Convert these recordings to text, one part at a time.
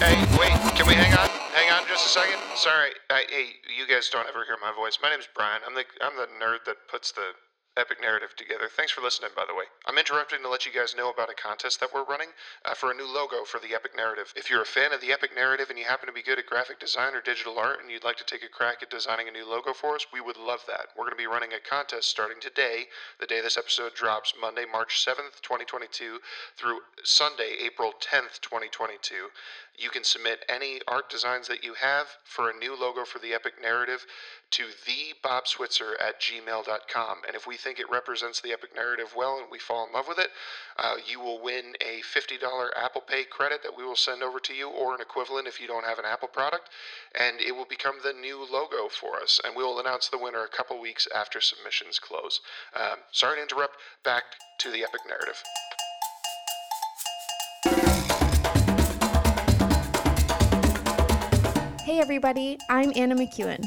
Hey, wait, can we hang on? Hang on just a second. Sorry, hey, you guys don't ever hear my voice. My name's Brian. I'm the nerd that puts the epic narrative together. Thanks for listening, by the way. I'm interrupting to let you guys know about a contest that we're running for a new logo for the epic narrative. If you're a fan of the epic narrative and you happen to be good at graphic design or digital art and you'd like to take a crack at designing a new logo for us, we would love that. We're going to be running a contest starting today, the day this episode drops, Monday, March 7th, 2022, through Sunday, April 10th, 2022. You can submit any art designs that you have for a new logo for the epic narrative to thebobswitzer@gmail.com. And if we think it represents the epic narrative well and we fall in love with it, you will win a $50 Apple Pay credit that we will send over to you, or an equivalent if you don't have an Apple product, and it will become the new logo for us. And we will announce the winner a couple weeks after submissions close. Sorry to interrupt. Back to the epic narrative. Hey everybody, I'm Anna McEwen.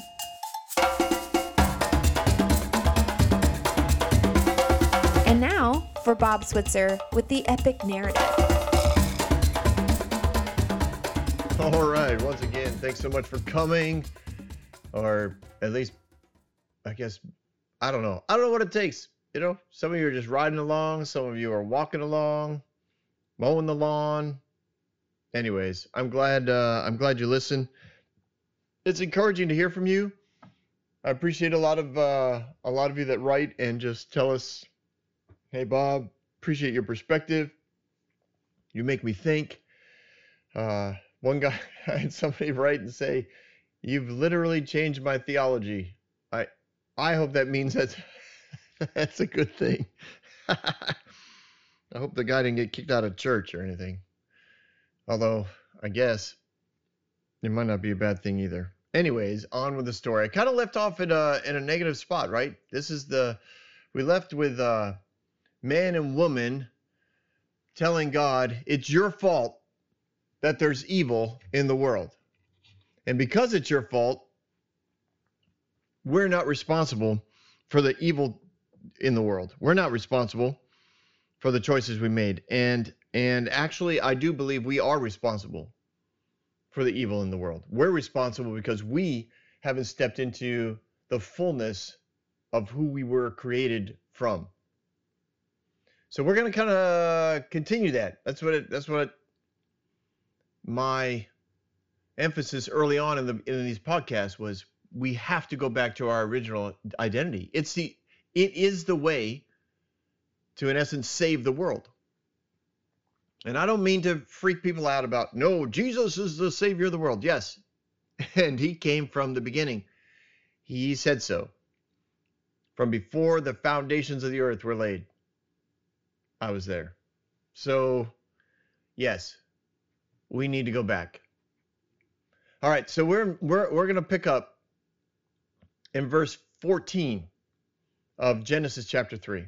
And now for Bob Switzer with the epic narrative. All right, once again, thanks so much for coming, or at least, I guess, I don't know what it takes. You know, some of you are just riding along, some of you are walking along, mowing the lawn. Anyways, I'm glad you listened. It's encouraging to hear from you. I appreciate a lot of you that write and just tell us, hey, Bob, appreciate your perspective. You make me think. One guy, I had somebody write and say, you've literally changed my theology. I hope that means that's a good thing. I hope the guy didn't get kicked out of church or anything. Although, I guess, it might not be a bad thing either. Anyways, on with the story. I kind of left off in a negative spot, right? We left with... man and woman telling God, it's your fault that there's evil in the world. And because it's your fault, we're not responsible for the evil in the world. We're not responsible for the choices we made. And actually, I do believe we are responsible for the evil in the world. We're responsible because we haven't stepped into the fullness of who we were created from. So we're going to kind of continue that. That's what my emphasis early on in these podcasts was. We have to go back to our original identity. It is the way to, in essence, save the world. And I don't mean to freak people out about, no, Jesus is the savior of the world. Yes. And he came from the beginning. He said so. From before the foundations of the earth were laid, I was there. So, yes, we need to go back. All right, so we're going to pick up in verse 14 of Genesis chapter 3.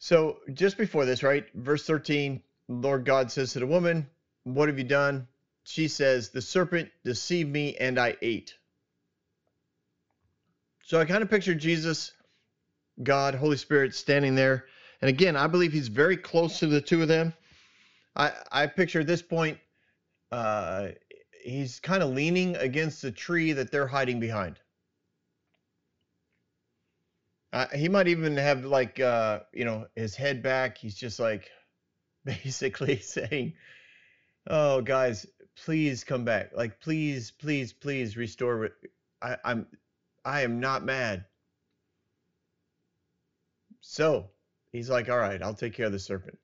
So, just before this, right, verse 13, Lord God says to the woman, what have you done? She says, the serpent deceived me and I ate. So I kind of picture Jesus, God, Holy Spirit standing there. And again, I believe he's very close to the two of them. I picture at this point, he's kind of leaning against the tree that they're hiding behind. He might even have his head back. He's just like basically saying, oh, guys, please come back. Like, please restore it. I am not mad. So he's like, all right, I'll take care of the serpent.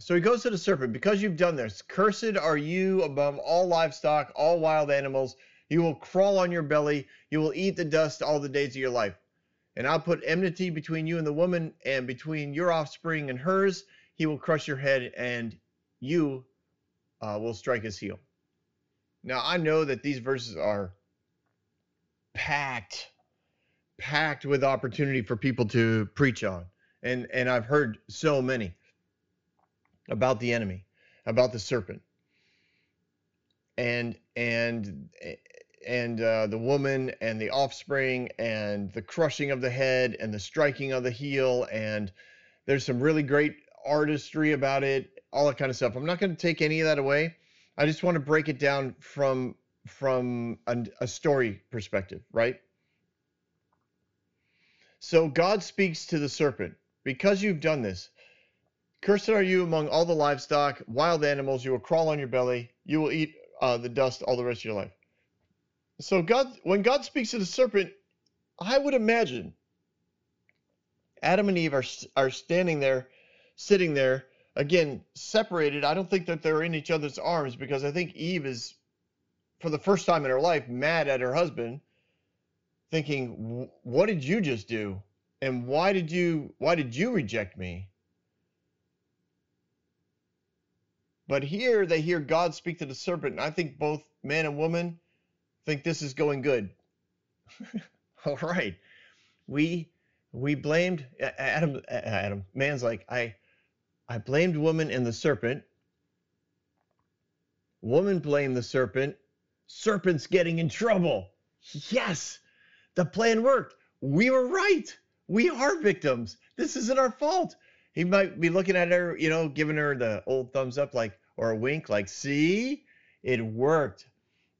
So he goes to the serpent, because you've done this, cursed are you above all livestock, all wild animals. You will crawl on your belly. You will eat the dust all the days of your life. And I'll put enmity between you and the woman and between your offspring and hers. He will crush your head and you will strike his heel. Now, I know that these verses are packed with opportunity for people to preach on. And I've heard so many about the enemy, about the serpent, and the woman and the offspring and the crushing of the head and the striking of the heel. And there's some really great artistry about it. all that kind of stuff. I'm not going to take any of that away. I just want to break it down from a story perspective, right? So God speaks to the serpent. Because you've done this, cursed are you among all the livestock, wild animals. You will crawl on your belly. You will eat the dust all the rest of your life. So God, when God speaks to the serpent, I would imagine Adam and Eve are standing there, sitting there, again, separated. I don't think that they're in each other's arms, because I think Eve is, for the first time in her life, mad at her husband, thinking, what did you just do? And why did you reject me? But here they hear God speak to the serpent, and I think both man and woman think this is going good. All right. We blamed Adam. Man's like, I blamed woman and the serpent. Woman blamed the serpent. Serpent's getting in trouble. Yes. The plan worked. We were right. We are victims. This isn't our fault. He might be looking at her, you know, giving her the old thumbs up, like, or a wink, like, see, it worked.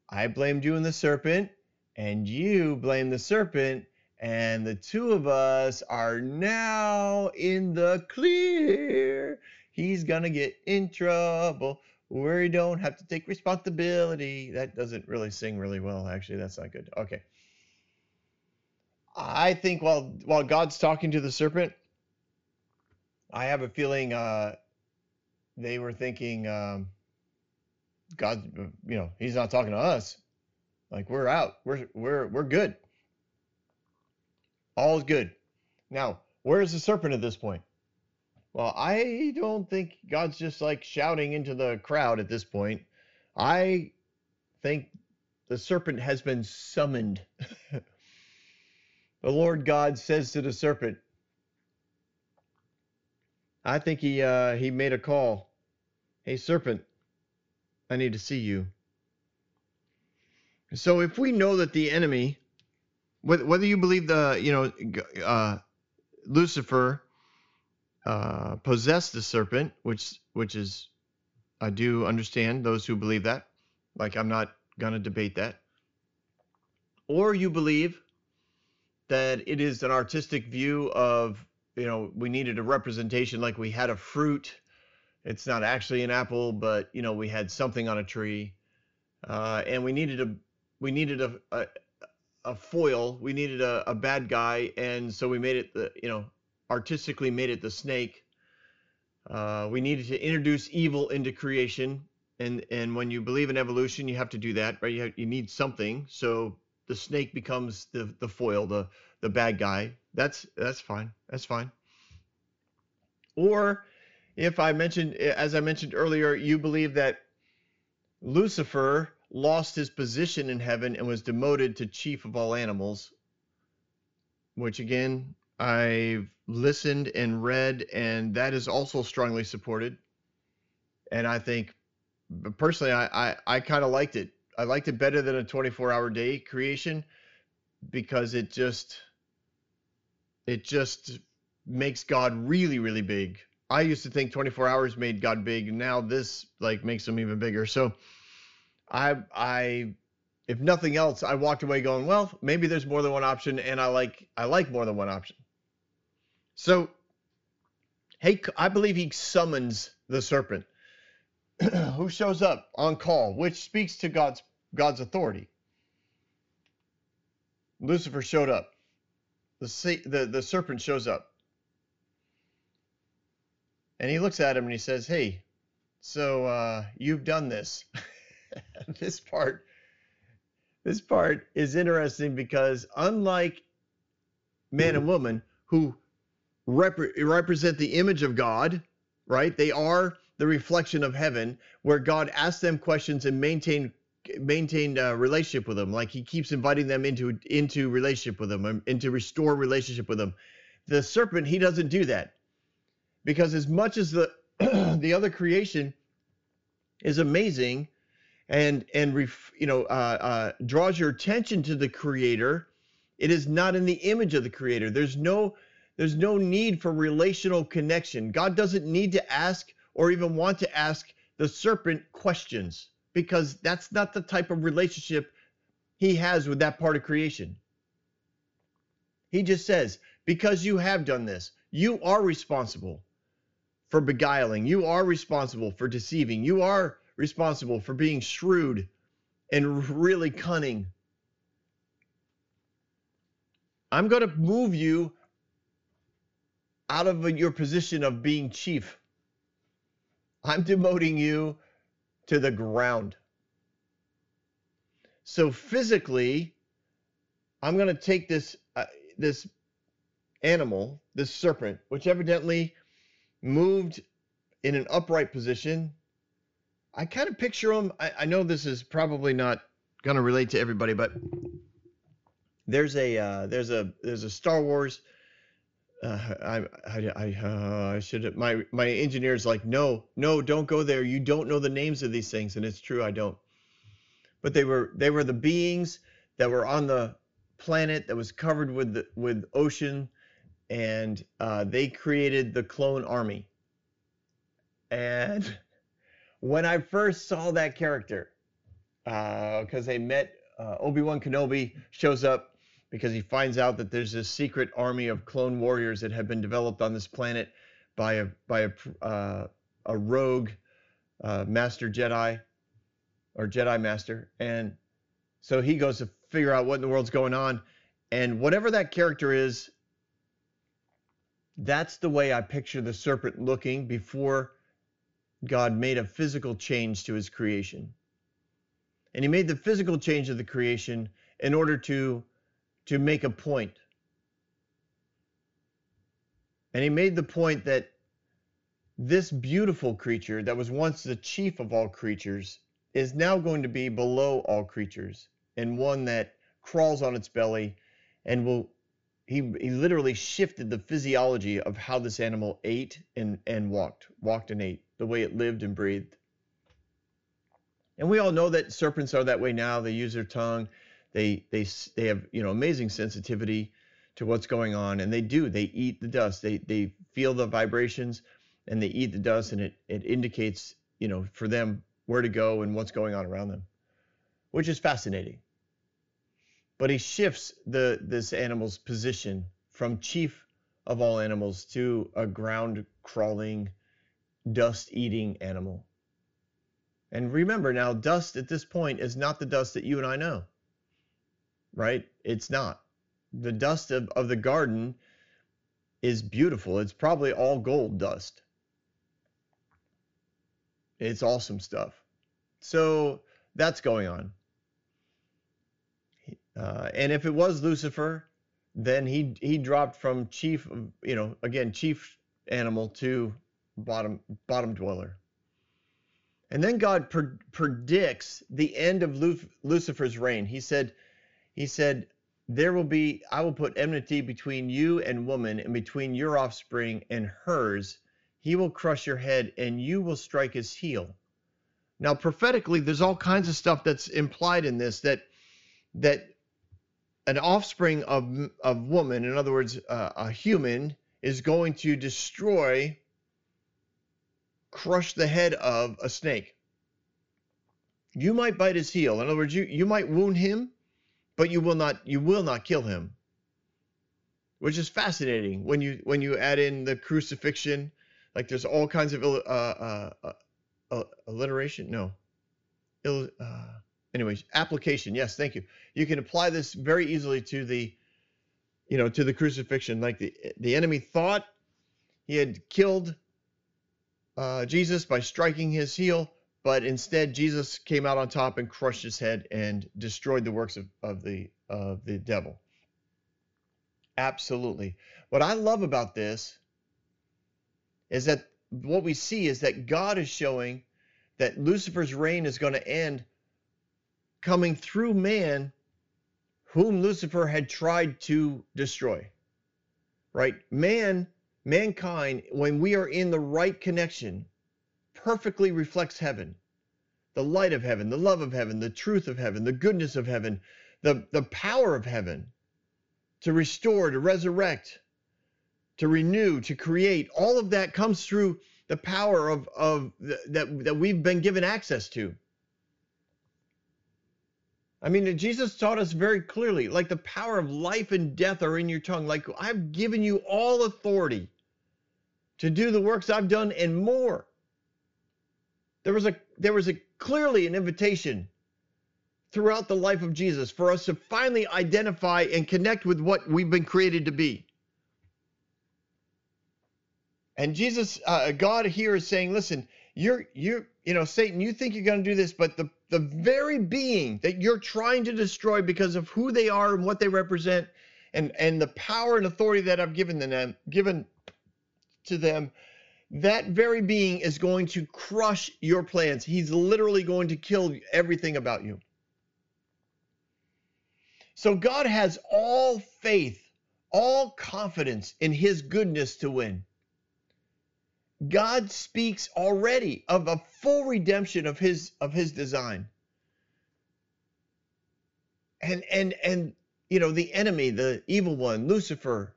I blamed you and the serpent, and you blamed the serpent, and the two of us are now in the clear. He's going to get in trouble where he don't have to take responsibility. That doesn't really sing really well, actually. That's not good. Okay. I think while God's talking to the serpent, I have a feeling they were thinking, God, you know, he's not talking to us. Like, we're out. We're good. All is good. Now, where is the serpent at this point? Well, I don't think God's just like shouting into the crowd at this point. I think the serpent has been summoned. The Lord God says to the serpent, I think he made a call. Hey, serpent, I need to see you. So if we know that the enemy, whether you believe Lucifer possessed the serpent, which is, I do understand those who believe that. Like, I'm not going to debate that. Or you believe that it is an artistic view of, you know, we needed a representation, like we had a fruit. It's not actually an apple, but, you know, we had something on a tree, and we needed a foil. We needed a bad guy, and so we made it, artistically made it the snake. We needed to introduce evil into creation, and when you believe in evolution, you have to do that, right? You need something, so the snake becomes the foil, the bad guy. That's fine. That's fine. Or if I mentioned, as I mentioned earlier, you believe that Lucifer lost his position in heaven and was demoted to chief of all animals, which again, I've listened and read, and that is also strongly supported. And I think personally, I kind of liked it. I liked it better than a 24-hour day creation, because it just makes God really, really big. I used to think 24 hours made God big. Now this like makes him even bigger. So I if nothing else, I walked away going, well, maybe there's more than one option. And I like more than one option. So, hey, I believe he summons the serpent. Who shows up on call, which speaks to God's authority. Lucifer showed up. The serpent shows up. And he looks at him and he says, hey, so you've done this. This part is interesting, because unlike man and woman, who represent the image of God, right? They are the reflection of heaven, where God asked them questions and maintained a relationship with them. Like, he keeps inviting them into relationship with them, and to restore relationship with them. The serpent, he doesn't do that, because as much as the other creation is amazing and draws your attention to the creator, it is not in the image of the creator. There's no need for relational connection. God doesn't need to ask or even want to ask the serpent questions, because that's not the type of relationship he has with that part of creation. He just says, because you have done this, you are responsible for beguiling. You are responsible for deceiving. You are responsible for being shrewd and really cunning. I'm going to move you out of your position of being chief. I'm demoting you to the ground. So physically, I'm going to take this this animal, this serpent, which evidently moved in an upright position. I kind of picture him. I know this is probably not going to relate to everybody, but there's a Star Wars. I should. My engineer's like, no, don't go there. You don't know the names of these things, and it's true, I don't. But they were the beings that were on the planet that was covered with ocean, and they created the clone army. And when I first saw that character, because they met Obi-Wan Kenobi shows up because he finds out that there's this secret army of clone warriors that have been developed on this planet by a rogue master Jedi or Jedi master. And so he goes to figure out what in the world's going on. And whatever that character is, that's the way I picture the serpent looking before God made a physical change to his creation. And he made the physical change of the creation in order to make a point. And he made the point that this beautiful creature that was once the chief of all creatures is now going to be below all creatures, and one that crawls on its belly and will, he literally shifted the physiology of how this animal ate and walked and ate, the way it lived and breathed. And we all know that serpents are that way now. They use their tongue. They have, you know, amazing sensitivity to what's going on, and they eat the dust. They feel the vibrations, and they eat the dust, and it indicates, you know, for them where to go and what's going on around them, which is fascinating. But he shifts this animal's position from chief of all animals to a ground crawling, dust eating animal. And remember now, dust at this point is not the dust that you and I know, right? It's not. The dust of the garden is beautiful. It's probably all gold dust. It's awesome stuff. So that's going on. And if it was Lucifer, then he dropped from chief, you know, again, chief animal to bottom dweller. And then God predicts the end of Lucifer's reign. He said, I will put enmity between you and woman, and between your offspring and hers. He will crush your head, and you will strike his heel. Now, prophetically, there's all kinds of stuff that's implied in this, that an offspring of woman, in other words, a human, is going to crush the head of a snake. You might bite his heel. In other words, you might wound him, but you will not kill him, which is fascinating when you add in the crucifixion. Like, there's all kinds of application. Yes, thank you. You can apply this very easily to the, you know, to the crucifixion. Like, the enemy thought he had killed Jesus by striking his heel, but instead Jesus came out on top and crushed his head and destroyed the works of the devil. Absolutely. What I love about this is that what we see is that God is showing that Lucifer's reign is going to end coming through man, whom Lucifer had tried to destroy. Right? Mankind, when we are in the right connection, perfectly reflects heaven, the light of heaven, the love of heaven, the truth of heaven, the goodness of heaven, the power of heaven to restore, to resurrect, to renew, to create. All of that comes through the power that we've been given access to. I mean, Jesus taught us very clearly, like the power of life and death are in your tongue. Like, I've given you all authority to do the works I've done and more. There was clearly an invitation throughout the life of Jesus for us to finally identify and connect with what we've been created to be. And Jesus, God here is saying, listen, you know, Satan, you think you're going to do this, but the very being that you're trying to destroy because of who they are and what they represent and the power and authority that I've given to them, that very being is going to crush your plans. He's literally going to kill everything about you. So God has all faith, all confidence in his goodness to win. God speaks already of a full redemption of his design. And you know, the enemy, the evil one, Lucifer,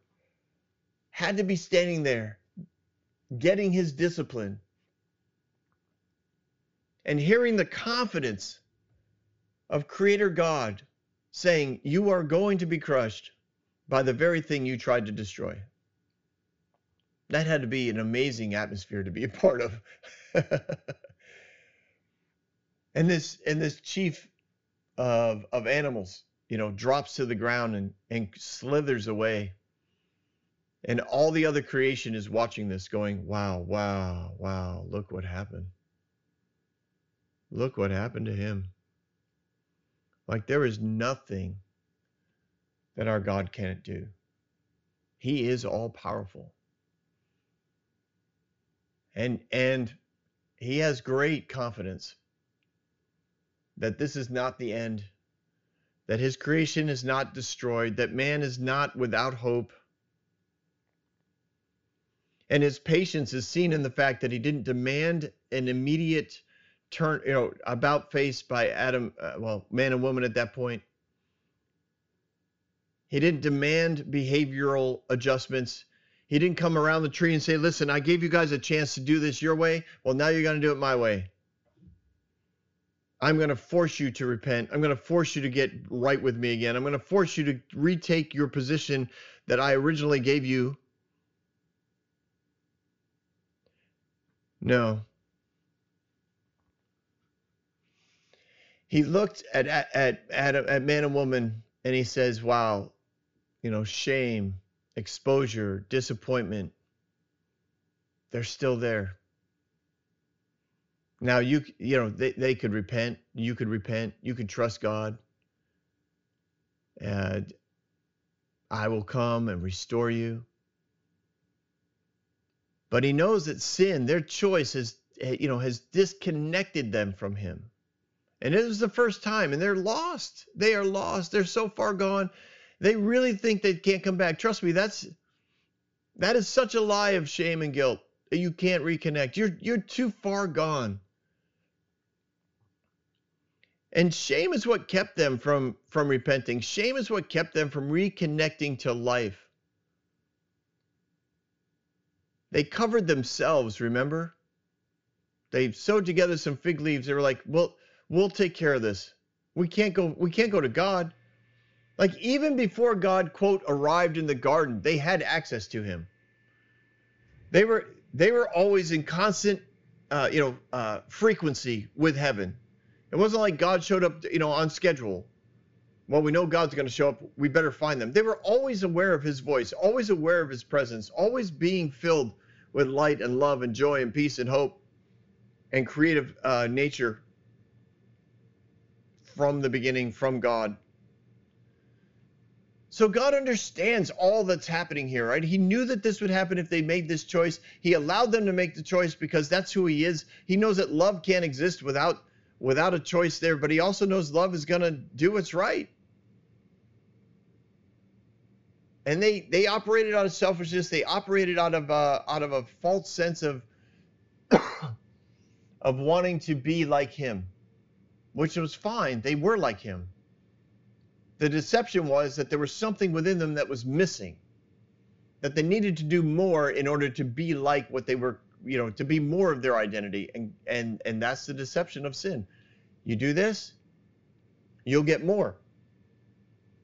had to be standing there getting his discipline and hearing the confidence of Creator God saying, you are going to be crushed by the very thing you tried to destroy. That had to be an amazing atmosphere to be a part of. and this chief of animals, you know, drops to the ground and slithers away. And all the other creation is watching this going, wow, wow, wow, look what happened. Look what happened to him. Like, there is nothing that our God can't do. He is all powerful. And he has great confidence that this is not the end, that his creation is not destroyed, that man is not without hope. And his patience is seen in the fact that he didn't demand an immediate turn, you know, about face by Adam, man and woman at that point. He didn't demand behavioral adjustments. He didn't come around the tree and say, listen, I gave you guys a chance to do this your way. Well, now you're going to do it my way. I'm going to force you to repent. I'm going to force you to get right with me again. I'm going to force you to retake your position that I originally gave you. No. He looked at man and woman and he says, wow, you know, shame, exposure, disappointment, they're still there. Now, you know, they could repent. You could repent. You could trust God. And I will come and restore you. But he knows that sin, their choice, has disconnected them from him. And it was the first time, and they're lost. They are lost. They're so far gone. They really think they can't come back. Trust me, that is such a lie of shame and guilt that you can't reconnect. You're too far gone. And shame is what kept them from repenting. Shame is what kept them from reconnecting to life. They covered themselves, remember? They sewed together some fig leaves. They were like, well, we'll take care of this. We can't go to God. Like, even before God, quote, arrived in the garden, they had access to him. They were always in constant, frequency with heaven. It wasn't like God showed up, you know, on schedule. Well, we know God's going to show up. We better find them. They were always aware of his voice, always aware of his presence, always being filled with light and love and joy and peace and hope and creative nature from the beginning, from God. So God understands all that's happening here, right? He knew that this would happen if they made this choice. He allowed them to make the choice because that's who he is. He knows that love can't exist without a choice there, but he also knows love is going to do what's right. And they operated out of selfishness. They operated out of a false sense of wanting to be like him, which was fine. They were like him. The deception was that there was something within them that was missing, that they needed to do more in order to be like what they were you know, to be more of their identity. And that's the deception of sin. You do this, you'll get more.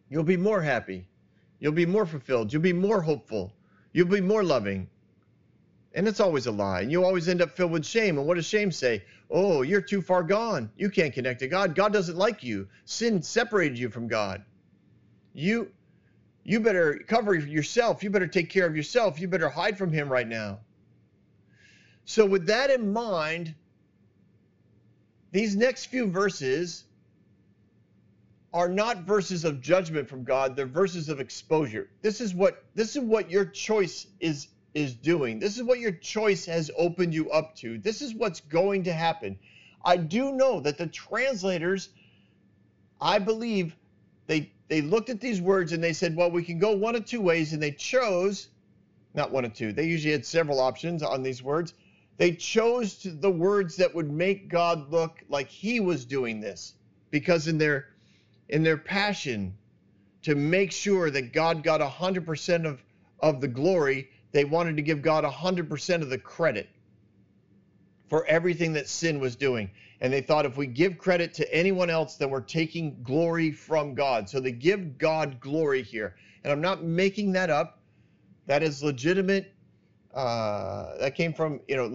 You'll be more happy. You'll be more fulfilled. You'll be more hopeful. You'll be more loving. And it's always a lie. And you always end up filled with shame. And what does shame say? Oh, you're too far gone. You can't connect to God. God doesn't like you. Sin separated you from God. You better cover yourself. You better take care of yourself. You better hide from him right now. So with that in mind, these next few verses are not verses of judgment from God. They're verses of exposure. This is what your choice is doing. This is what your choice has opened you up to. This is what's going to happen. I do know that the translators, I believe, they looked at these words and they said, well, we can go one of two ways, and they chose, not one of two, they usually had several options on these words. They chose the words that would make God look like he was doing this, because in their passion to make sure that God got 100% of the glory, they wanted to give God 100% of the credit for everything that sin was doing. And they thought, if we give credit to anyone else, then we're taking glory from God. So they give God glory here. And I'm not making that up. That is legitimate. That came from, you know,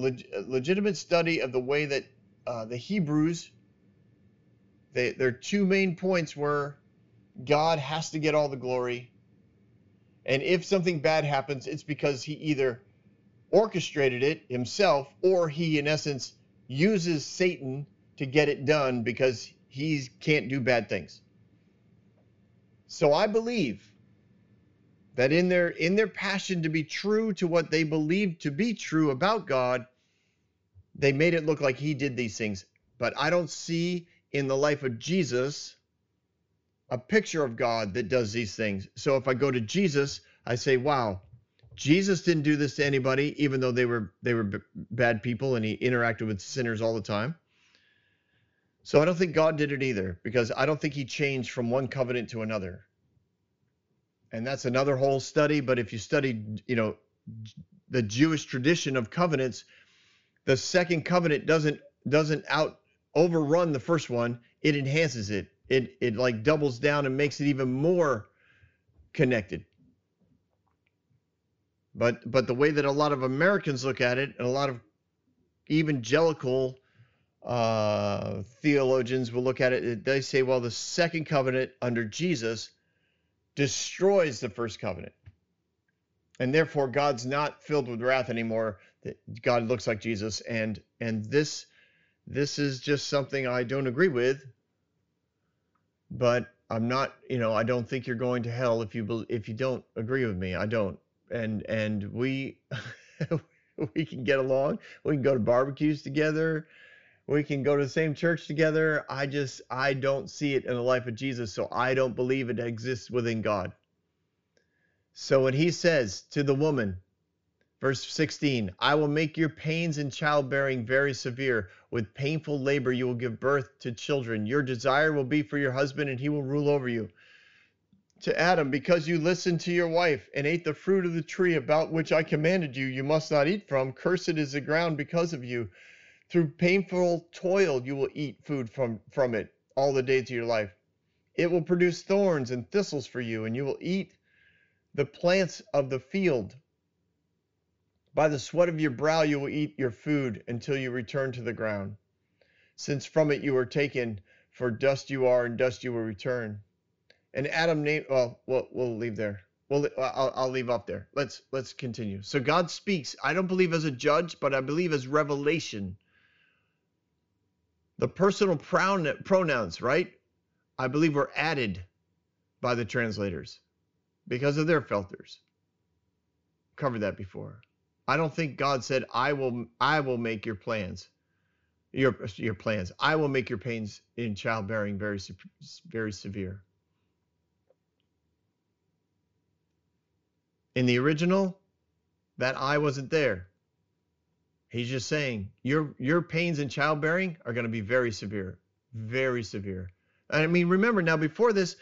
legitimate study of the way that the Hebrews, their two main points were, God has to get all the glory. And if something bad happens, it's because he either orchestrated it himself, or he, in essence, uses Satan to get it done because he can't do bad things. So I believe that in their passion to be true to what they believed to be true about God, they made it look like he did these things. But I don't see in the life of Jesus a picture of God that does these things. So if I go to Jesus, I say, wow, Jesus didn't do this to anybody, even though they were bad people and he interacted with sinners all the time. So I don't think God did it either, because I don't think he changed from one covenant to another. And that's another whole study. But if you study, you know, the Jewish tradition of covenants, the second covenant doesn't overrun the first one. It enhances it. It like doubles down and makes it even more connected. But the way that a lot of Americans look at it, and a lot of evangelical theologians will look at it, they say, well, the second covenant under Jesus destroys the first covenant, and therefore God's not filled with wrath anymore. God looks like Jesus, and this is just something I don't agree with. But I'm not, you know, I don't think you're going to hell if you don't agree with me. I don't. And we we can get along. We can go to barbecues together. We can go to the same church together. I don't see it in the life of Jesus, so I don't believe it exists within God. So when he says to the woman, verse 16, I will make your pains in childbearing very severe. With painful labor you will give birth to children. Your desire will be for your husband, and he will rule over you. To Adam, because you listened to your wife and ate the fruit of the tree about which I commanded you, you must not eat from. Cursed is the ground because of you. Through painful toil you will eat food from it all the days of your life. It will produce thorns and thistles for you, and you will eat the plants of the field. By the sweat of your brow you will eat your food until you return to the ground, since from it you were taken, for dust you are, and dust you will return. And Adam named, well, we'll leave there. I'll leave up there. Let's continue. So God speaks, I don't believe as a judge, but I believe as revelation. The personal pronouns, right? I believe were added by the translators because of their filters. Covered that before. I don't think God said, I will make your plans, your plans. I will make your pains in childbearing very, very severe. In the original, that I wasn't there. He's just saying your pains in childbearing are going to be very severe, very severe. And I mean, remember now, before this,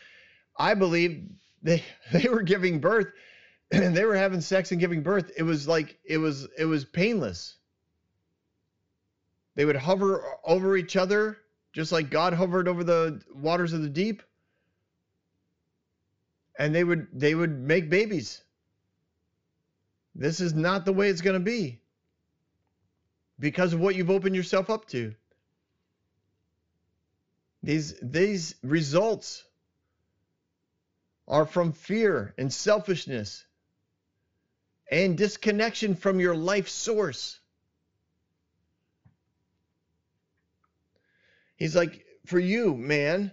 I believe they were giving birth. And they were having sex and giving birth. It was painless. They would hover over each other, just like God hovered over the waters of the deep. And they would make babies. This is not the way it's going to be, because of what you've opened yourself up to. These results are from fear and selfishness and disconnection from your life source. He's like, for you, man,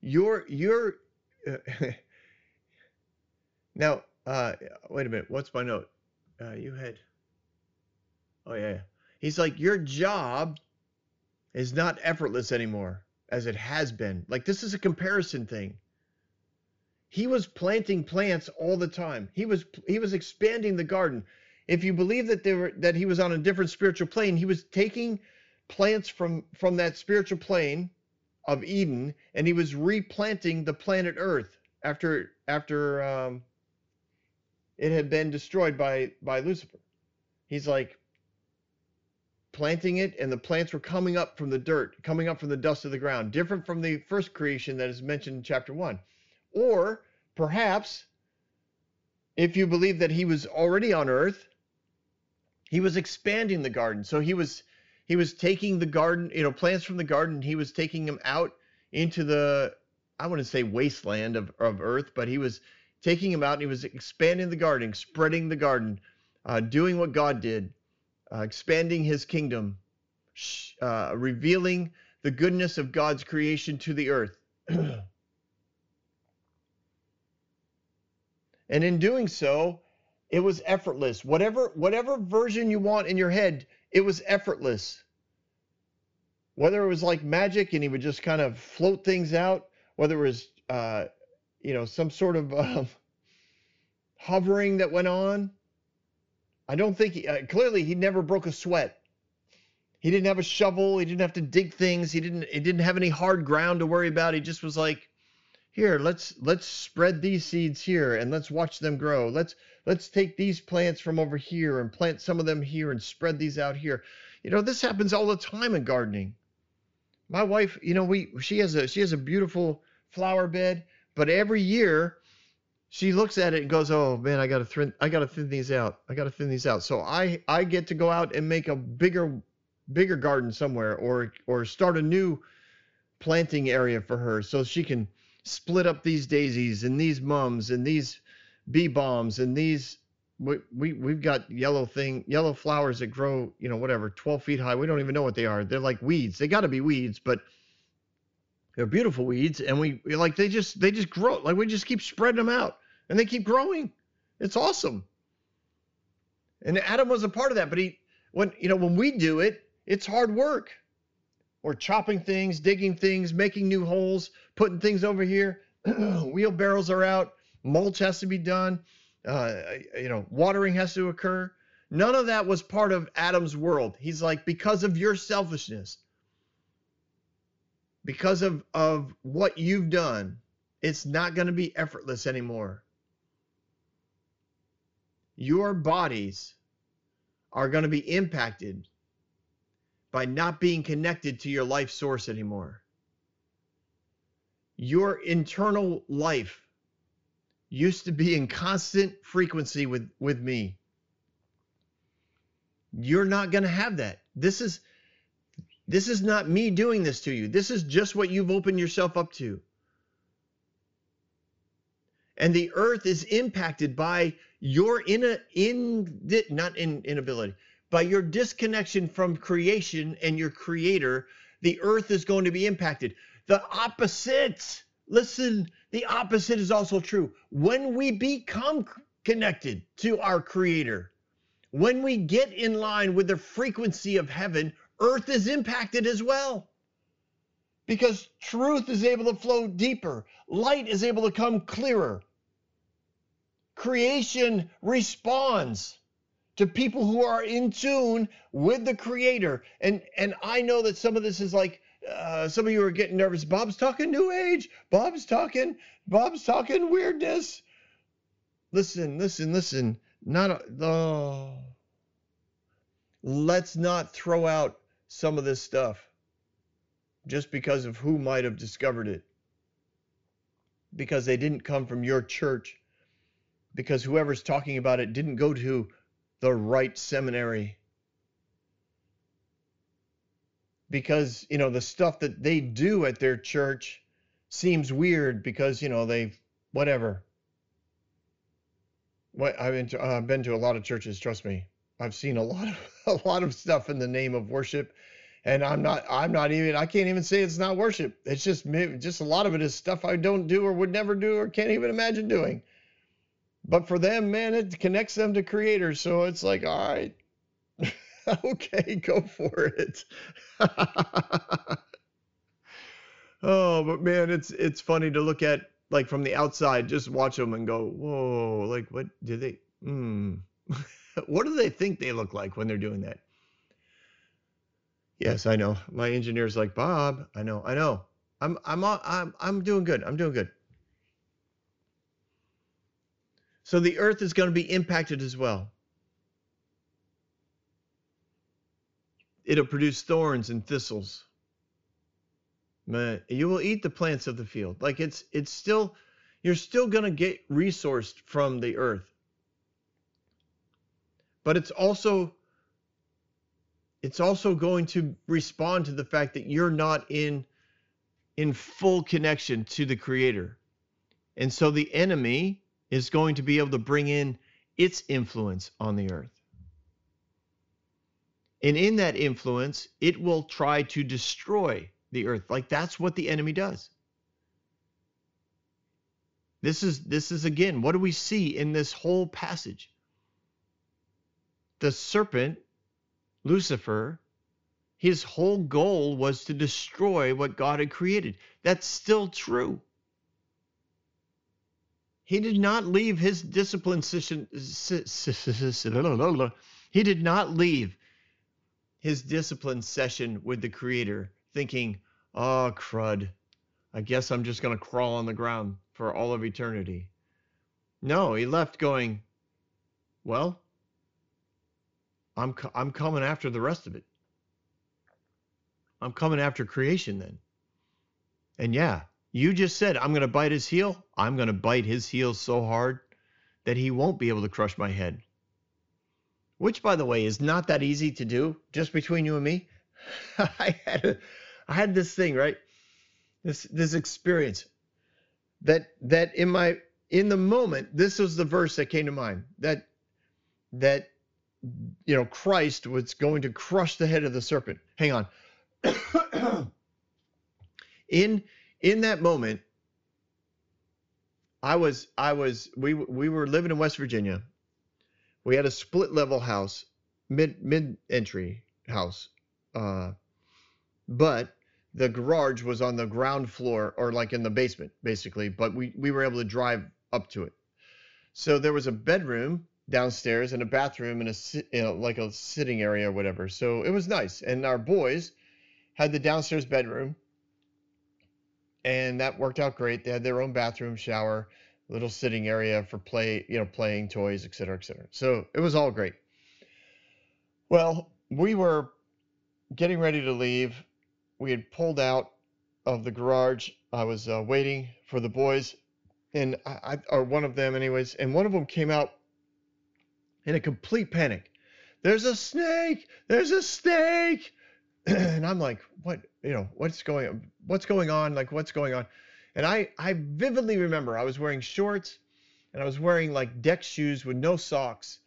you're now, wait a minute. What's my note? You had, oh yeah. He's like, your job is not effortless anymore as it has been. Like, this is a comparison thing. He was planting plants all the time. He was expanding the garden. If you believe that he was on a different spiritual plane, he was taking plants from that spiritual plane of Eden, and he was replanting the planet Earth after it had been destroyed by Lucifer. He's like planting it, and the plants were coming up from the dirt, coming up from the dust of the ground, different from the first creation that is mentioned in chapter 1. Or perhaps, if you believe that he was already on Earth, he was expanding the garden. So he was taking the garden, plants from the garden, he was taking them out into the, I wouldn't say wasteland of Earth, but he was taking them out, and he was expanding the garden, spreading the garden, doing what God did, expanding his kingdom, revealing the goodness of God's creation to the earth. And in doing so, it was effortless. Whatever version you want in your head, it was effortless. Whether it was like magic and he would just kind of float things out, whether it was some sort of hovering that went on. I don't think clearly he never broke a sweat. He didn't have a shovel. He didn't have to dig things. He didn't have any hard ground to worry about. He just was like, here, let's spread these seeds here and let's watch them grow. Let's take these plants from over here and plant some of them here and spread these out here. This happens all the time in gardening. My wife, she has a beautiful flower bed, but every year she looks at it and goes, oh man, I gotta thin these out. So I get to go out and make a bigger garden somewhere, or start a new planting area for her, so she can split up these daisies and these mums and these bee bombs and these, we've got yellow flowers that grow, 12 feet high. We don't even know what they are. They're like weeds. They gotta be weeds, but they're beautiful weeds, and they just grow. Like, we just keep spreading them out, and they keep growing. It's awesome. And Adam was a part of that, but when we do it, it's hard work. We're chopping things, digging things, making new holes, putting things over here. Wheelbarrows are out. Mulch has to be done. Watering has to occur. None of that was part of Adam's world. He's like, because of your selfishness, because of what you've done, it's not going to be effortless anymore. Your bodies are going to be impacted by not being connected to your life source anymore. Your internal life used to be in constant frequency with me. You're not going to have that. This is not me doing this to you. This is just what you've opened yourself up to. And the earth is impacted by your inability, by your disconnection from creation and your creator. The earth is going to be impacted. The opposite, listen, the opposite is also true. When we become connected to our creator, when we get in line with the frequency of heaven, earth is impacted as well, because truth is able to flow deeper. Light is able to come clearer. Creation responds to people who are in tune with the creator. And I know that some of this is like, some of you are getting nervous. Bob's talking new age. Bob's talking weirdness. Listen. Not a, oh. Let's not throw out some of this stuff just because of who might have discovered it, because they didn't come from your church, because whoever's talking about it didn't go to the right seminary, because, you know, the stuff that they do at their church seems weird because, you know, they, whatever. Well, I've been to a lot of churches, trust me. I've seen a lot of stuff in the name of worship, and I can't even say it's not worship. It's just a lot of it is stuff I don't do or would never do or can't even imagine doing. But for them, man, it connects them to Creator. So it's like, all right, okay, go for it. Oh, but man, it's funny to look at, like, from the outside, just watch them and go, whoa, like, what do they, what do they think they look like when they're doing that? Yes, I know. My engineer's like, Bob, I know. I'm doing good. I'm doing good. So the earth is going to be impacted as well. It'll produce thorns and thistles. You will eat the plants of the field. Like, it's still, you're still going to get resourced from the earth. But it's also going to respond to the fact that you're not in full connection to the Creator. And so the enemy is going to be able to bring in its influence on the earth. And in that influence, it will try to destroy the earth. Like, that's what the enemy does. This is again, what do we see in this whole passage? The serpent, Lucifer, his whole goal was to destroy what God had created. That's still true. He did not leave his discipline system. He did not leave his discipline session with the Creator thinking, oh, crud, I guess I'm just going to crawl on the ground for all of eternity. No, he left going, well, I'm coming after the rest of it. I'm coming after creation then. And yeah, you just said, I'm going to bite his heel. I'm going to bite his heel so hard that he won't be able to crush my head. Which, by the way, is not that easy to do, just between you and me. I had this thing, right? This experience that in the moment, this was the verse that came to mind, that you know, Christ was going to crush the head of the serpent. Hang on. In that moment, we were living in West Virginia. We had a split level house, mid entry house. But the garage was on the ground floor, or like in the basement, basically, but we were able to drive up to it. So there was a bedroom downstairs and a bathroom and a sitting area or whatever. So it was nice. And our boys had the downstairs bedroom, and that worked out great. They had their own bathroom, shower, little sitting area for play, you know, playing toys, et cetera, et cetera. So it was all great. Well, we were getting ready to leave. We had pulled out of the garage. I was waiting for the boys, and or one of them anyways. And one of them came out in a complete panic. There's a snake! There's a snake! And I'm like, what? You know, what's going on? Like, what's going on? And I vividly remember I was wearing shorts, and I was wearing like deck shoes with no socks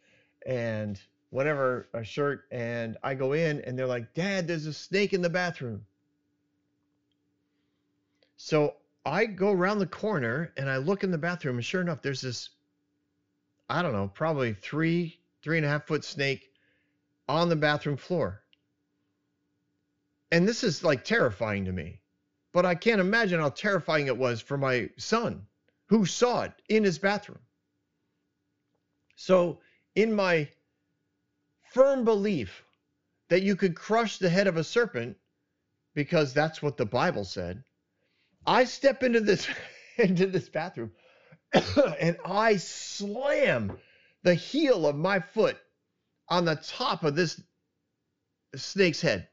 and whatever, a shirt. And I go in, and they're like, Dad, there's a snake in the bathroom. So I go around the corner, and I look in the bathroom, and sure enough, there's this, I don't know, probably 3.5 foot snake on the bathroom floor. And this is like terrifying to me, but I can't imagine how terrifying it was for my son who saw it in his bathroom. So in my firm belief that you could crush the head of a serpent, because that's what the Bible said, I step into this, bathroom. And I slam the heel of my foot on the top of this a snake's head.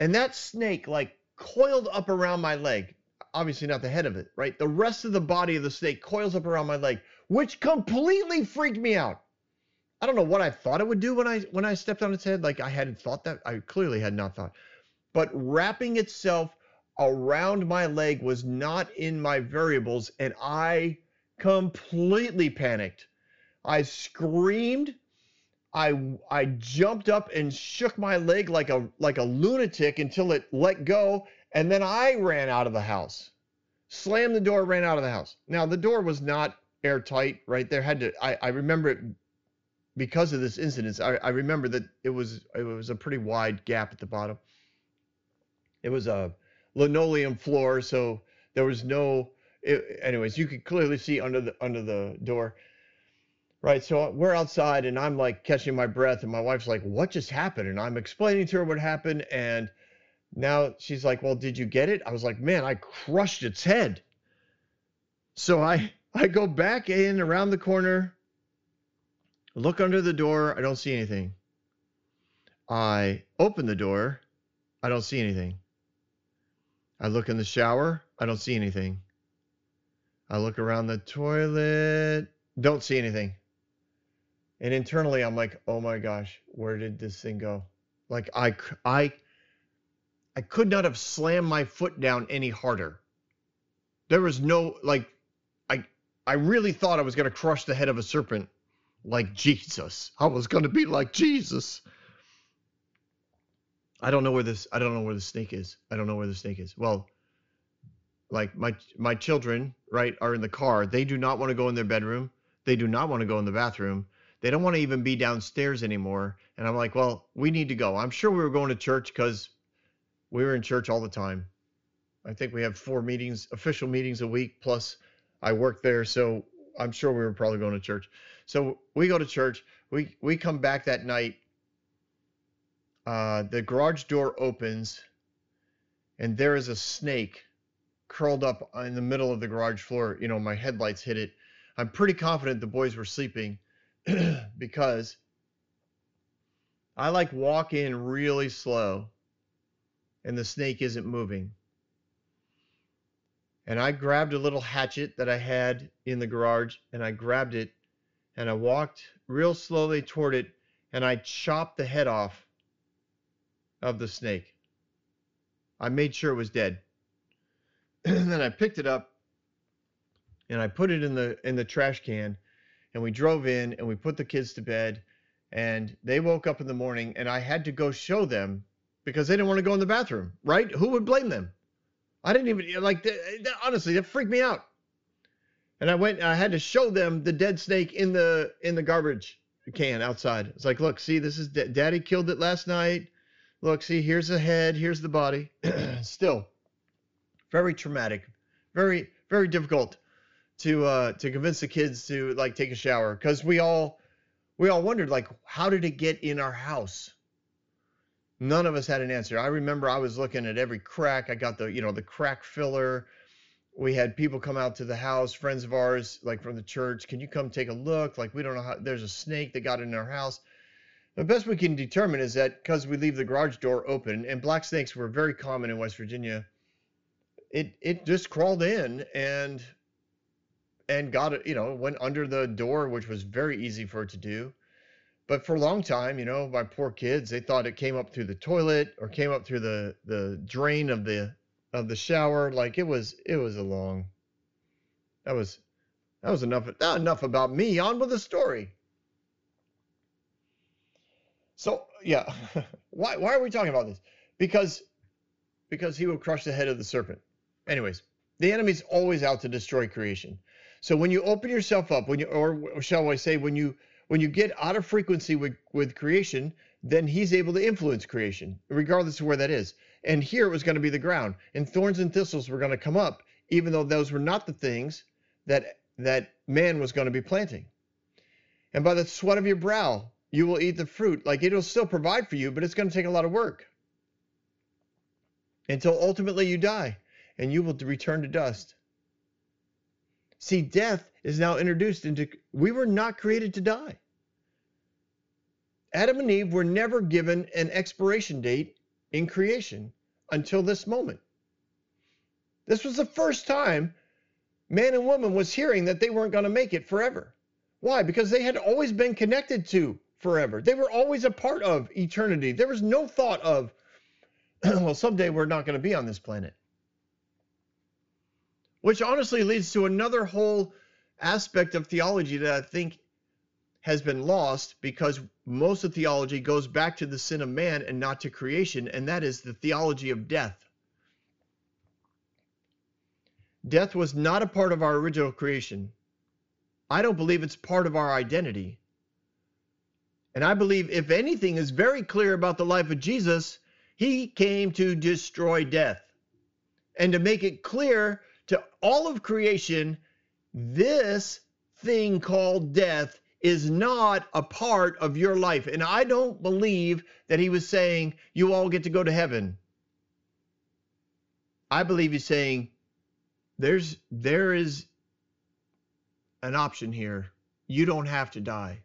And that snake, like, coiled up around my leg. Obviously not the head of it, right? The rest of the body of the snake coils up around my leg, which completely freaked me out. I don't know what I thought it would do when I stepped on its head. Like, I hadn't thought that. I clearly had not thought. But wrapping itself around my leg was not in my variables, and I completely panicked. I screamed. I jumped up and shook my leg like a lunatic until it let go, and then I ran out of the house. Slammed the door, ran out of the house. Now, the door was not airtight, right? There had to, I remember it, because of this incident, I remember that it was a pretty wide gap at the bottom. It was a linoleum floor, so there was no, anyways, you could clearly see under the door. Right, so we're outside, and I'm, like, catching my breath, and my wife's like, what just happened? And I'm explaining to her what happened, and now she's like, well, did you get it? I was like, man, I crushed its head. So I go back in around the corner, look under the door. I don't see anything. I open the door. I don't see anything. I look in the shower. I don't see anything. I look around the toilet. Don't see anything. And internally, I'm like, oh my gosh, where did this thing go? Like, I could not have slammed my foot down any harder. There was no, like, I really thought I was going to crush the head of a serpent like Jesus. I was going to be like Jesus. I don't know where the snake is. I don't know where the snake is. Well, like, my children, right, are in the car. They do not want to go in their bedroom. They do not want to go in the bathroom. They don't want to even be downstairs anymore. And I'm like, well, we need to go. I'm sure we were going to church because we were in church all the time. I think we have 4 meetings, official meetings a week, plus I work there. So I'm sure we were probably going to church. So we go to church. We come back that night. The garage door opens, and there is a snake curled up in the middle of the garage floor. You know, my headlights hit it. I'm pretty confident the boys were sleeping because I, like, walk in really slow and the snake isn't moving. And I grabbed a little hatchet that I had in the garage, and I grabbed it, and I walked real slowly toward it, and I chopped the head off of the snake. I made sure it was dead. And then I picked it up and I put it in the trash can, and we drove in and we put the kids to bed, and they woke up in the morning, and I had to go show them because they didn't want to go in the bathroom, right? Who would blame them? I didn't even, like, honestly, that freaked me out. And I went and I had to show them the dead snake in the garbage can outside. It's like, look, see, this is daddy killed it last night. Look, see, here's the head, here's the body. Still very traumatic, very, very difficult to convince the kids to, like, take a shower, because we all wondered, like, how did it get in our house? None of us had an answer. I remember I was looking at every crack. I got the crack filler. We had people come out to the house, friends of ours, like, from the church. Can you come take a look? Like, we don't know how, there's a snake that got in our house. The best we can determine is that because we leave the garage door open, and black snakes were very common in West Virginia, it just crawled in and got it, went under the door, which was very easy for it to do. But for a long time, my poor kids, they thought it came up through the toilet or came up through the drain of the shower. Like, it was a long, that was enough. Not enough about me. On with the story. So yeah, why are we talking about this? Because he will crush the head of the serpent. Anyways, the enemy's always out to destroy creation. So when you open yourself up, or shall I say, when you get out of frequency with creation, then he's able to influence creation, regardless of where that is. And here it was going to be the ground, and thorns and thistles were going to come up, even though those were not the things that man was going to be planting. And by the sweat of your brow, you will eat the fruit. Like, it'll still provide for you, but it's going to take a lot of work, until ultimately you die and you will return to dust. See, death is now introduced into, we were not created to die. Adam and Eve were never given an expiration date in creation until this moment. This was the first time man and woman was hearing that they weren't going to make it forever. Why? Because they had always been connected to forever. They were always a part of eternity. There was no thought of, well, someday we're not going to be on this planet. Which honestly leads to another whole aspect of theology that I think has been lost, because most of theology goes back to the sin of man and not to creation, and that is the theology of death. Death was not a part of our original creation. I don't believe it's part of our identity. And I believe, if anything is very clear about the life of Jesus, he came to destroy death and to make it clear to all of creation, this thing called death is not a part of your life. And I don't believe that he was saying, you all get to go to heaven. I believe he's saying, there is an option here. You don't have to die.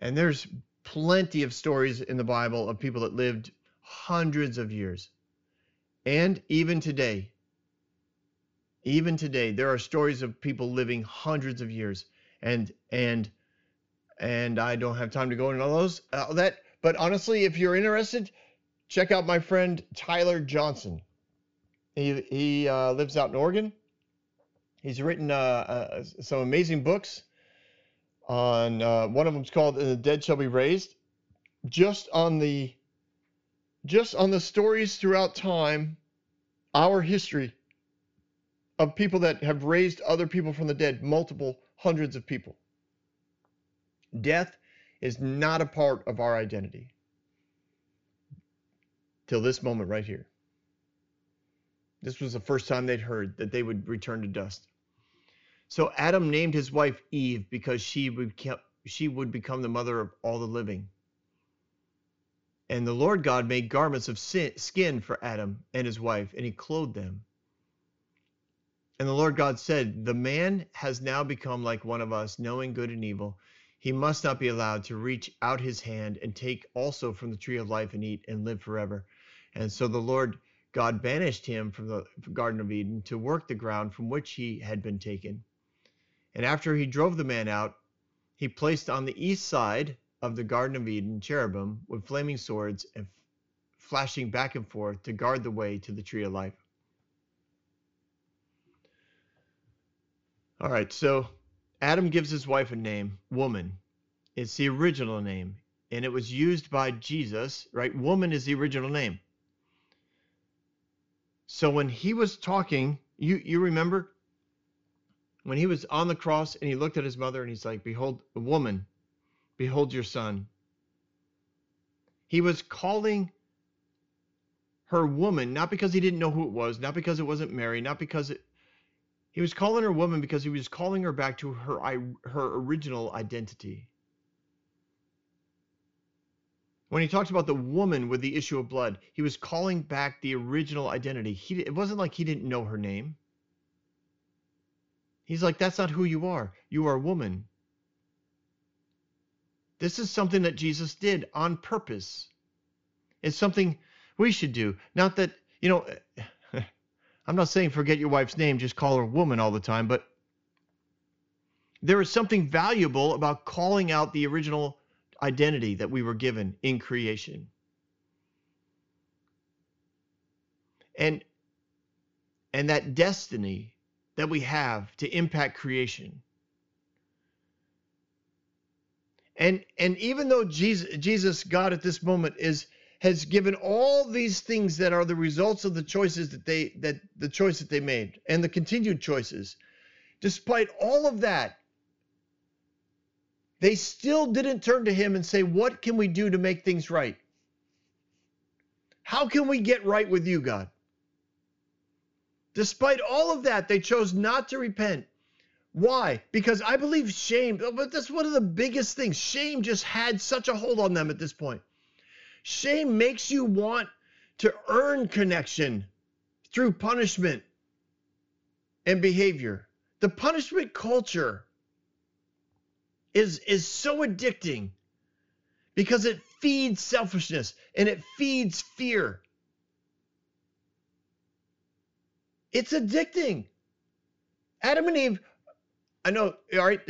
And there's plenty of stories in the Bible of people that lived hundreds of years. And even today, there are stories of people living hundreds of years. And I don't have time to go into all those. But honestly, if you're interested, check out my friend Tyler Johnson. He lives out in Oregon. He's written some amazing books. On one of them's called "The Dead Shall Be Raised," just on the stories throughout time, our history of people that have raised other people from the dead, multiple hundreds of people. Death is not a part of our identity till this moment right here. This was the first time they'd heard that they would return to dust. So Adam named his wife Eve because she would become the mother of all the living. And the Lord God made garments of skin for Adam and his wife, and he clothed them. And the Lord God said, the man has now become like one of us, knowing good and evil. He must not be allowed to reach out his hand and take also from the tree of life and eat and live forever. And so the Lord God banished him from the Garden of Eden to work the ground from which he had been taken. And after he drove the man out, he placed on the east side of the Garden of Eden cherubim with flaming swords and flashing back and forth to guard the way to the tree of life. All right, so Adam gives his wife a name, woman. It's the original name, and it was used by Jesus, right? Woman is the original name. So when he was talking, you remember? When he was on the cross and he looked at his mother and he's like, behold, a woman, behold your son. He was calling her woman, not because he didn't know who it was, not because it wasn't Mary, not because he was calling her woman because he was calling her back to her original identity. When he talked about the woman with the issue of blood, he was calling back the original identity. It wasn't like he didn't know her name. He's like, that's not who you are. You are a woman. This is something that Jesus did on purpose. It's something we should do. Not that, I'm not saying forget your wife's name, just call her woman all the time, but there is something valuable about calling out the original identity that we were given in creation. And that destiny that we have to impact creation. And even though Jesus, God at this moment has given all these things that are the results of the choices that they made and the continued choices, despite all of that, they still didn't turn to him and say, what can we do to make things right? How can we get right with you, God? Despite all of that, they chose not to repent. Why? Because I believe shame, but that's one of the biggest things. Shame just had such a hold on them at this point. Shame makes you want to earn connection through punishment and behavior. The punishment culture is so addicting because it feeds selfishness and it feeds fear. It's addicting. Adam and Eve, I know, all right,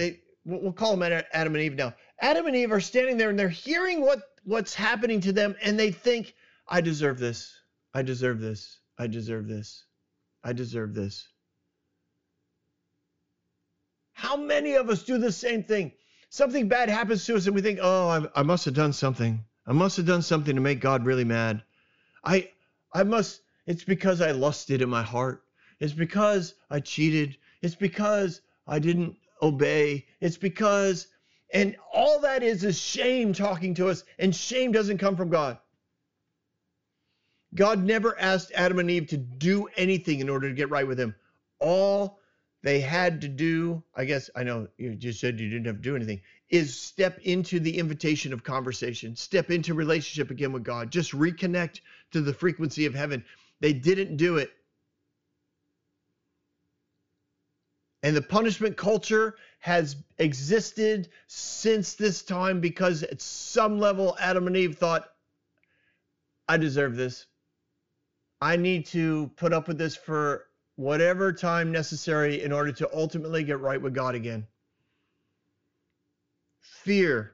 we'll call them Adam and Eve now. Adam and Eve are standing there and they're hearing what's happening to them, and they think, I deserve this. I deserve this. I deserve this. I deserve this. How many of us do the same thing? Something bad happens to us and we think, oh, I must have done something. I must have done something to make God really mad. I must, it's because I lusted in my heart. It's because I cheated. It's because I didn't obey. It's because, and all that is shame talking to us, and shame doesn't come from God. God never asked Adam and Eve to do anything in order to get right with him. All they had to do, I guess, I know you just said you didn't have to do anything, is step into the invitation of conversation, step into relationship again with God, just reconnect to the frequency of heaven. They didn't do it. And the punishment culture has existed since this time because at some level, Adam and Eve thought, I deserve this. I need to put up with this for whatever time necessary in order to ultimately get right with God again. Fear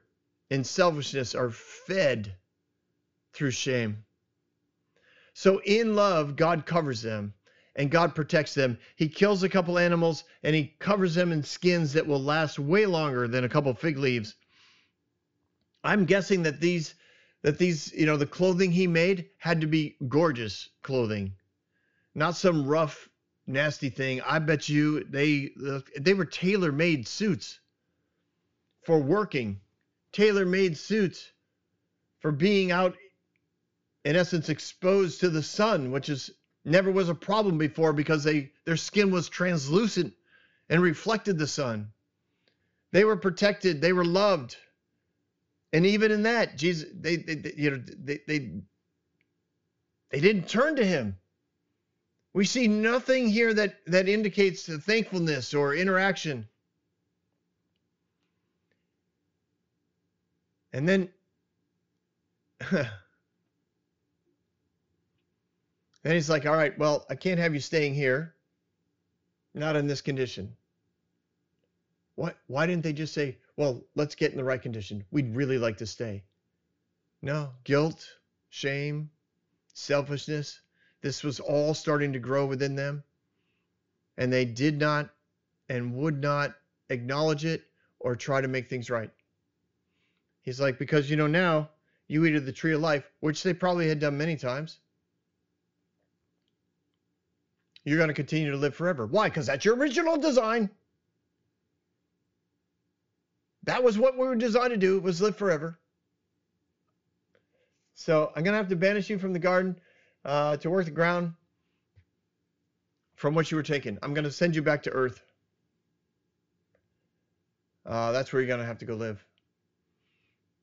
and selfishness are fed through shame. So in love, God covers them. And God protects them. He kills a couple animals and he covers them in skins that will last way longer than a couple fig leaves. I'm guessing that these, you know, the clothing he made had to be gorgeous clothing, not some rough, nasty thing. I bet you they were tailor-made suits for working, tailor-made suits for being out, in essence, exposed to the sun, which is never was a problem before because their skin was translucent and reflected the sun. They were protected. They were loved. And even in that, Jesus, they didn't turn to him. We see nothing here that indicates the thankfulness or interaction. And then and he's like, all right, well, I can't have you staying here. Not in this condition. What? Why didn't they just say, well, let's get in the right condition. We'd really like to stay. No, guilt, shame, selfishness. This was all starting to grow within them. And they did not and would not acknowledge it or try to make things right. He's like, because, you know, now you eat of the tree of life, which they probably had done many times. You're going to continue to live forever. Why? Because that's your original design. That was what we were designed to do, was live forever. So I'm going to have to banish you from the garden to work the ground from which you were taken. I'm going to send you back to earth. That's where you're going to have to go live.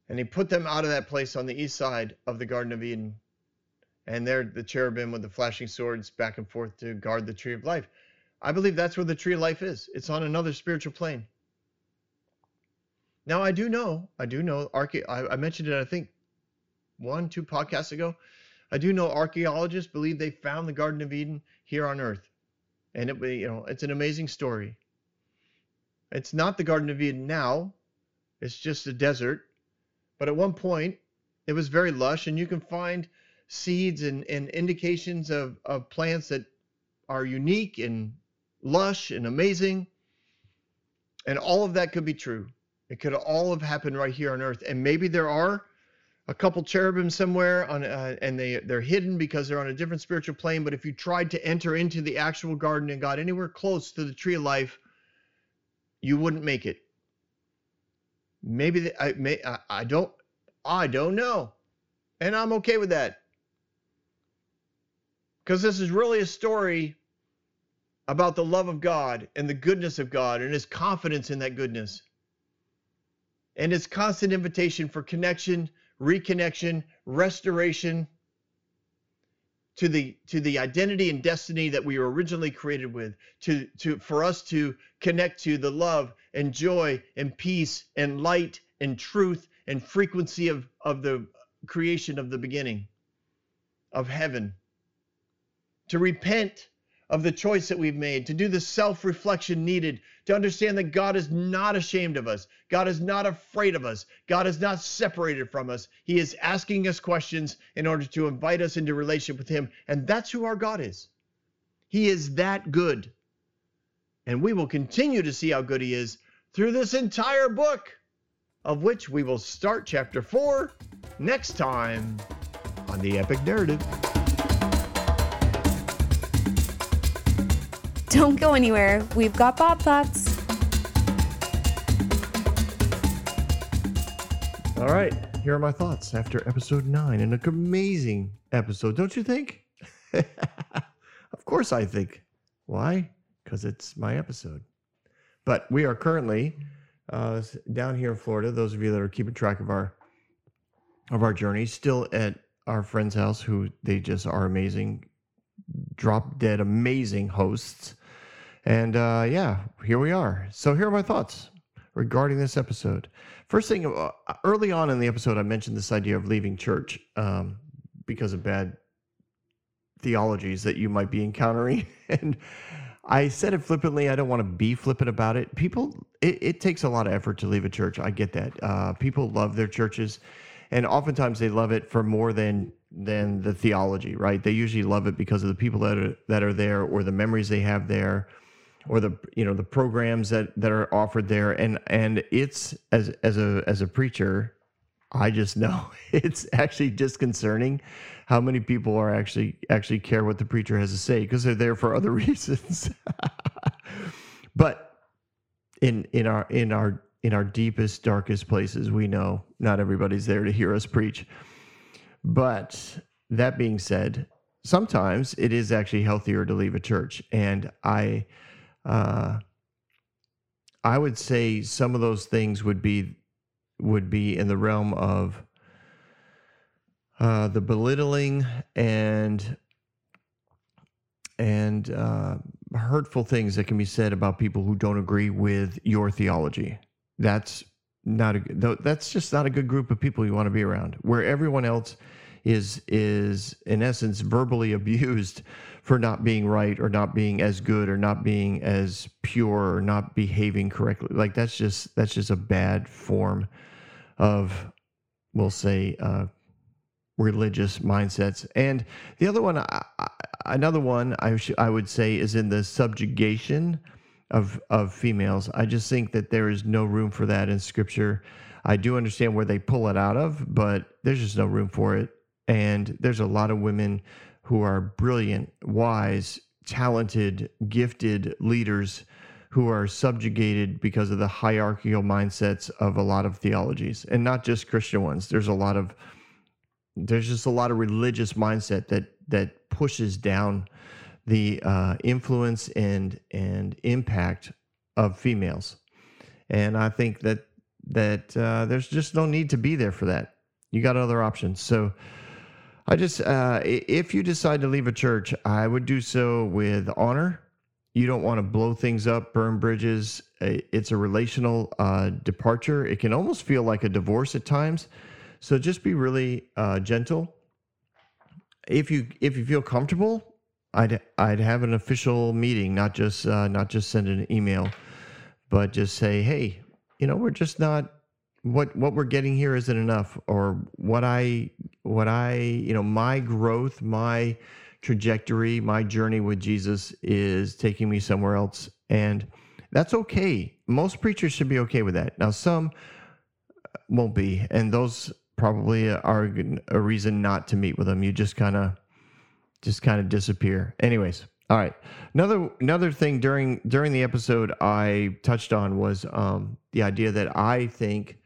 And he put them out of that place on the east side of the Garden of Eden. And there, the cherubim with the flashing swords back and forth to guard the tree of life. I believe that's where the tree of life is. It's on another spiritual plane. Now, I do know, I mentioned it, I think, 1-2 podcasts ago. I do know archaeologists believe they found the Garden of Eden here on earth. And it, you know, it's an amazing story. It's not the Garden of Eden now. It's just a desert. But at one point, it was very lush, and you can find seeds and indications of plants that are unique and lush and amazing. And all of that could be true. It could all have happened right here on earth. And maybe there are a couple cherubim somewhere on, and they're hidden because they're on a different spiritual plane. But if you tried to enter into the actual garden and got anywhere close to the tree of life, you wouldn't make it. Maybe I don't know. And I'm okay with that. Because this is really a story about the love of God and the goodness of God and his confidence in that goodness. And his constant invitation for connection, reconnection, restoration to the identity and destiny that we were originally created with, for us to connect to the love and joy and peace and light and truth and frequency of the creation of the beginning of heaven. To repent of the choice that we've made, to do the self-reflection needed, to understand that God is not ashamed of us. God is not afraid of us. God is not separated from us. He is asking us questions in order to invite us into relationship with him. And that's who our God is. He is that good. And we will continue to see how good he is through this entire book, of which we will start chapter 4 next time on The Epic Narrative. Don't go anywhere. We've got Bob Thoughts. All right. Here are my thoughts after episode 9. An amazing episode, don't you think? Of course I think. Why? Because it's my episode. But we are currently down here in Florida. Those of you that are keeping track of our journey, still at our friend's house, who they just are amazing, drop dead amazing hosts. And yeah, here we are. So here are my thoughts regarding this episode. First thing, early on in the episode, I mentioned this idea of leaving church because of bad theologies that you might be encountering. And I said it flippantly. I don't want to be flippant about it. People, it takes a lot of effort to leave a church. I get that. People love their churches, and oftentimes they love it for more than the theology, right? They usually love it because of the people that are there, or the memories they have there, or the, you know, the programs that are offered there. And it's as a preacher, I just know it's actually disconcerting how many people are actually care what the preacher has to say, because they're there for other reasons. But in our deepest, darkest places, we know not everybody's there to hear us preach. But that being said, sometimes it is actually healthier to leave a church. And I would say some of those things would be in the realm of the belittling and hurtful things that can be said about people who don't agree with your theology. That's just not a good group of people you want to be around, where everyone else is in essence verbally abused for not being right, or not being as good, or not being as pure, or not behaving correctly. Like that's just a bad form of, we'll say, religious mindsets. And the other one, I would say, is in the subjugation of females. I just think that there is no room for that in scripture. I do understand where they pull it out of, but there's just no room for it. And there's a lot of women who are brilliant, wise, talented, gifted leaders who are subjugated because of the hierarchical mindsets of a lot of theologies, and not just Christian ones. There's just a lot of religious mindset that pushes down the influence and impact of females. And I think that there's just no need to be there for that. You got other options. So I just, if you decide to leave a church, I would do so with honor. You don't want to blow things up, burn bridges. It's a relational departure. It can almost feel like a divorce at times. So just be really gentle. If you feel comfortable, I'd have an official meeting, not just send an email, but just say, hey, you know, we're just not, what we're getting here isn't enough, or what I you know, my growth, my trajectory, my journey with Jesus is taking me somewhere else, and that's okay. Most preachers should be okay with that. Now, some won't be, and those probably are a reason not to meet with them. You just kind of disappear. Anyways, all right. Another thing during the episode I touched on was the idea that I think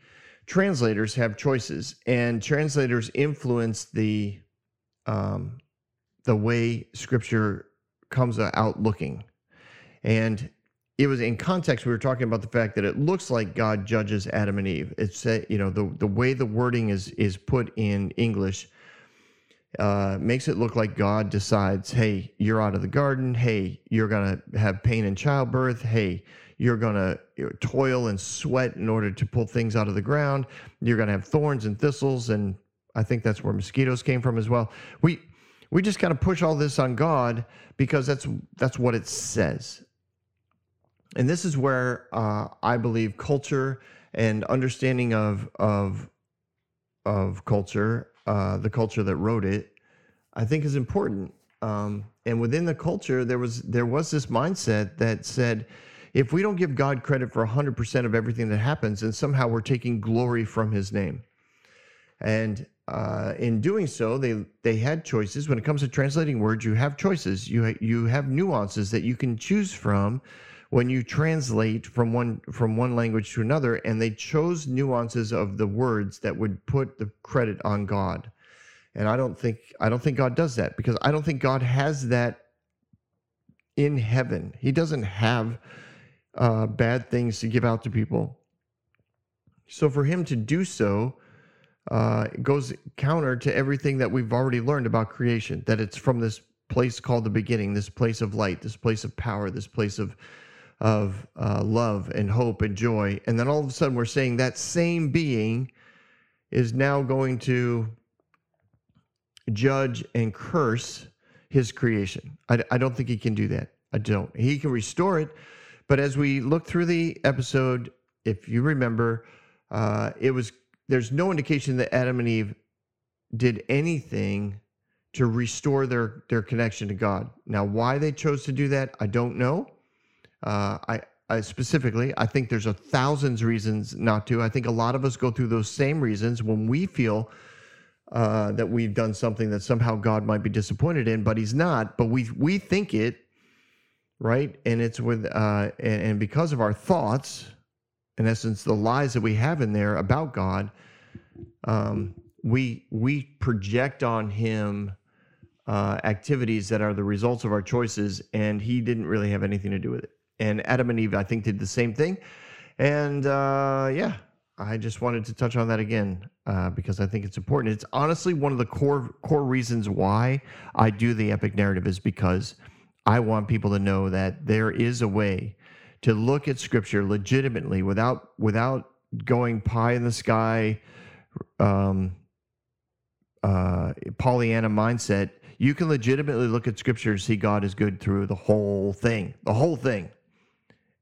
translators have choices, and translators influence the way scripture comes out looking. And it was in context, we were talking about the fact that it looks like God judges Adam and Eve. It's, you know, the way the wording is put in English makes it look like God decides, hey, you're out of the garden. Hey, you're going to have pain in childbirth. Hey, You're going to toil and sweat in order to pull things out of the ground. You're going to have thorns and thistles, and I think that's where mosquitoes came from as well. We just kind of push all this on God because that's what it says. And this is where I believe culture and understanding of culture, the culture that wrote it, I think is important. And within the culture, there was this mindset that said, if we don't give God credit for 100% of everything that happens, then somehow we're taking glory from his name. And in doing so, they had choices. When it comes to translating words, you have choices. You have nuances that you can choose from when you translate from one language to another, and they chose nuances of the words that would put the credit on God. And I don't think God does that, because I don't think God has that in heaven. He doesn't have bad things to give out to people. So for him to do so, it goes counter to everything that we've already learned about creation, that it's from this place called the beginning, this place of light, this place of power, this place of love and hope and joy. And then all of a sudden we're saying that same being is now going to judge and curse his creation. I don't think he can do that. I don't. He can restore it. But as we look through the episode, if you remember, there's no indication that Adam and Eve did anything to restore their connection to God. Now, why they chose to do that, I don't know. I think there's 1,000 reasons not to. I think a lot of us go through those same reasons when we feel that we've done something that somehow God might be disappointed in, but he's not. But we think it, right? And it's with and because of our thoughts, in essence, the lies that we have in there about God, we project on him activities that are the results of our choices, and he didn't really have anything to do with it. And Adam and Eve, I think, did the same thing. And I just wanted to touch on that again because I think it's important. It's honestly one of the core reasons why I do the Epic Narrative, is because I want people to know that there is a way to look at Scripture legitimately without going pie in the sky, Pollyanna mindset. You can legitimately look at Scripture and see God is good through the whole thing.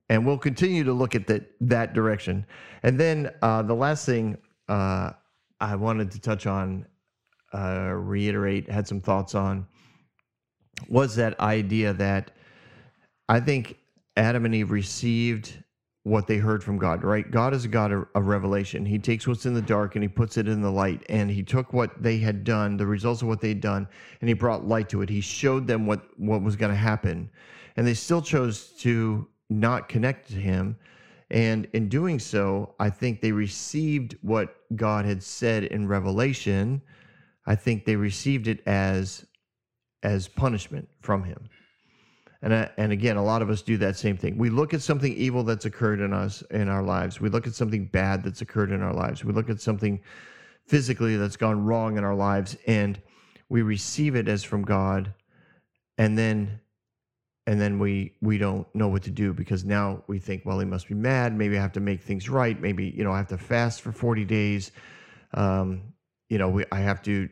And we'll continue to look at that direction. And then the last thing I wanted to touch on, reiterate, had some thoughts on, was that idea that I think Adam and Eve received what they heard from God, right? God is a God of revelation. He takes what's in the dark and he puts it in the light. And he took what they had done, the results of what they'd done, and he brought light to it. He showed them what was going to happen. And they still chose to not connect to him. And in doing so, I think they received what God had said in Revelation. I think they received it as punishment from him. And again, a lot of us do that same thing. We look at something evil that's occurred in us, in our lives. We look at something bad that's occurred in our lives. We look at something physically that's gone wrong in our lives, and we receive it as from God. And then we don't know what to do, because now we think, well, he must be mad. Maybe I have to make things right. Maybe, I have to fast for 40 days. I have to...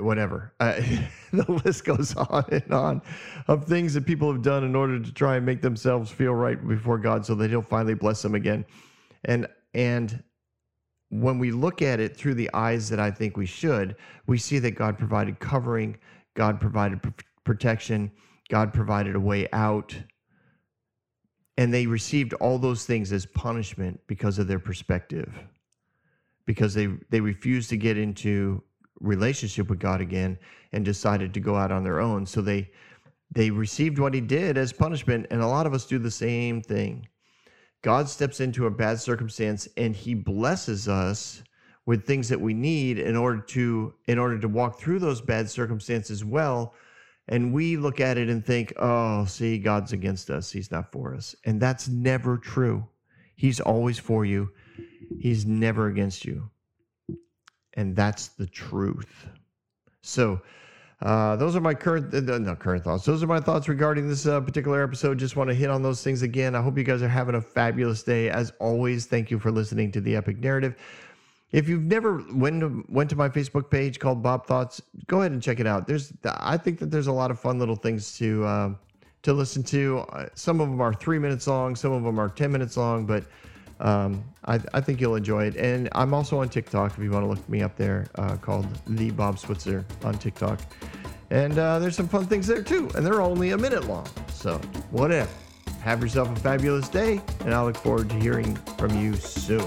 whatever. The list goes on and on of things that people have done in order to try and make themselves feel right before God so that he'll finally bless them again. And when we look at it through the eyes that I think we should, we see that God provided covering, God provided protection, God provided a way out. And they received all those things as punishment because of their perspective, because they refused to get into relationship with God again and decided to go out on their own. So they received what he did as punishment, and a lot of us do the same thing. God steps into a bad circumstance and he blesses us with things that we need in order to walk through those bad circumstances well, and we look at it and think, oh, see, God's against us, he's not for us. And that's never true. He's always for you. He's never against you. And that's the truth. So Those are my current thoughts. Those are my thoughts regarding this particular episode. Just want to hit on those things again. I hope you guys are having a fabulous day. As always, thank you for listening to The Epic Narrative. If you've never went to my Facebook page called Bob Thoughts, go ahead and check it out. I think there's a lot of fun little things to listen to. Some of them are 3 minutes long, some of them are 10 minutes long, but I think you'll enjoy it. And I'm also on TikTok if you want to look me up there, called The Bob Switzer on TikTok. And there's some fun things there too, and they're only a minute long. So whatever. Have yourself a fabulous day, and I look forward to hearing from you soon.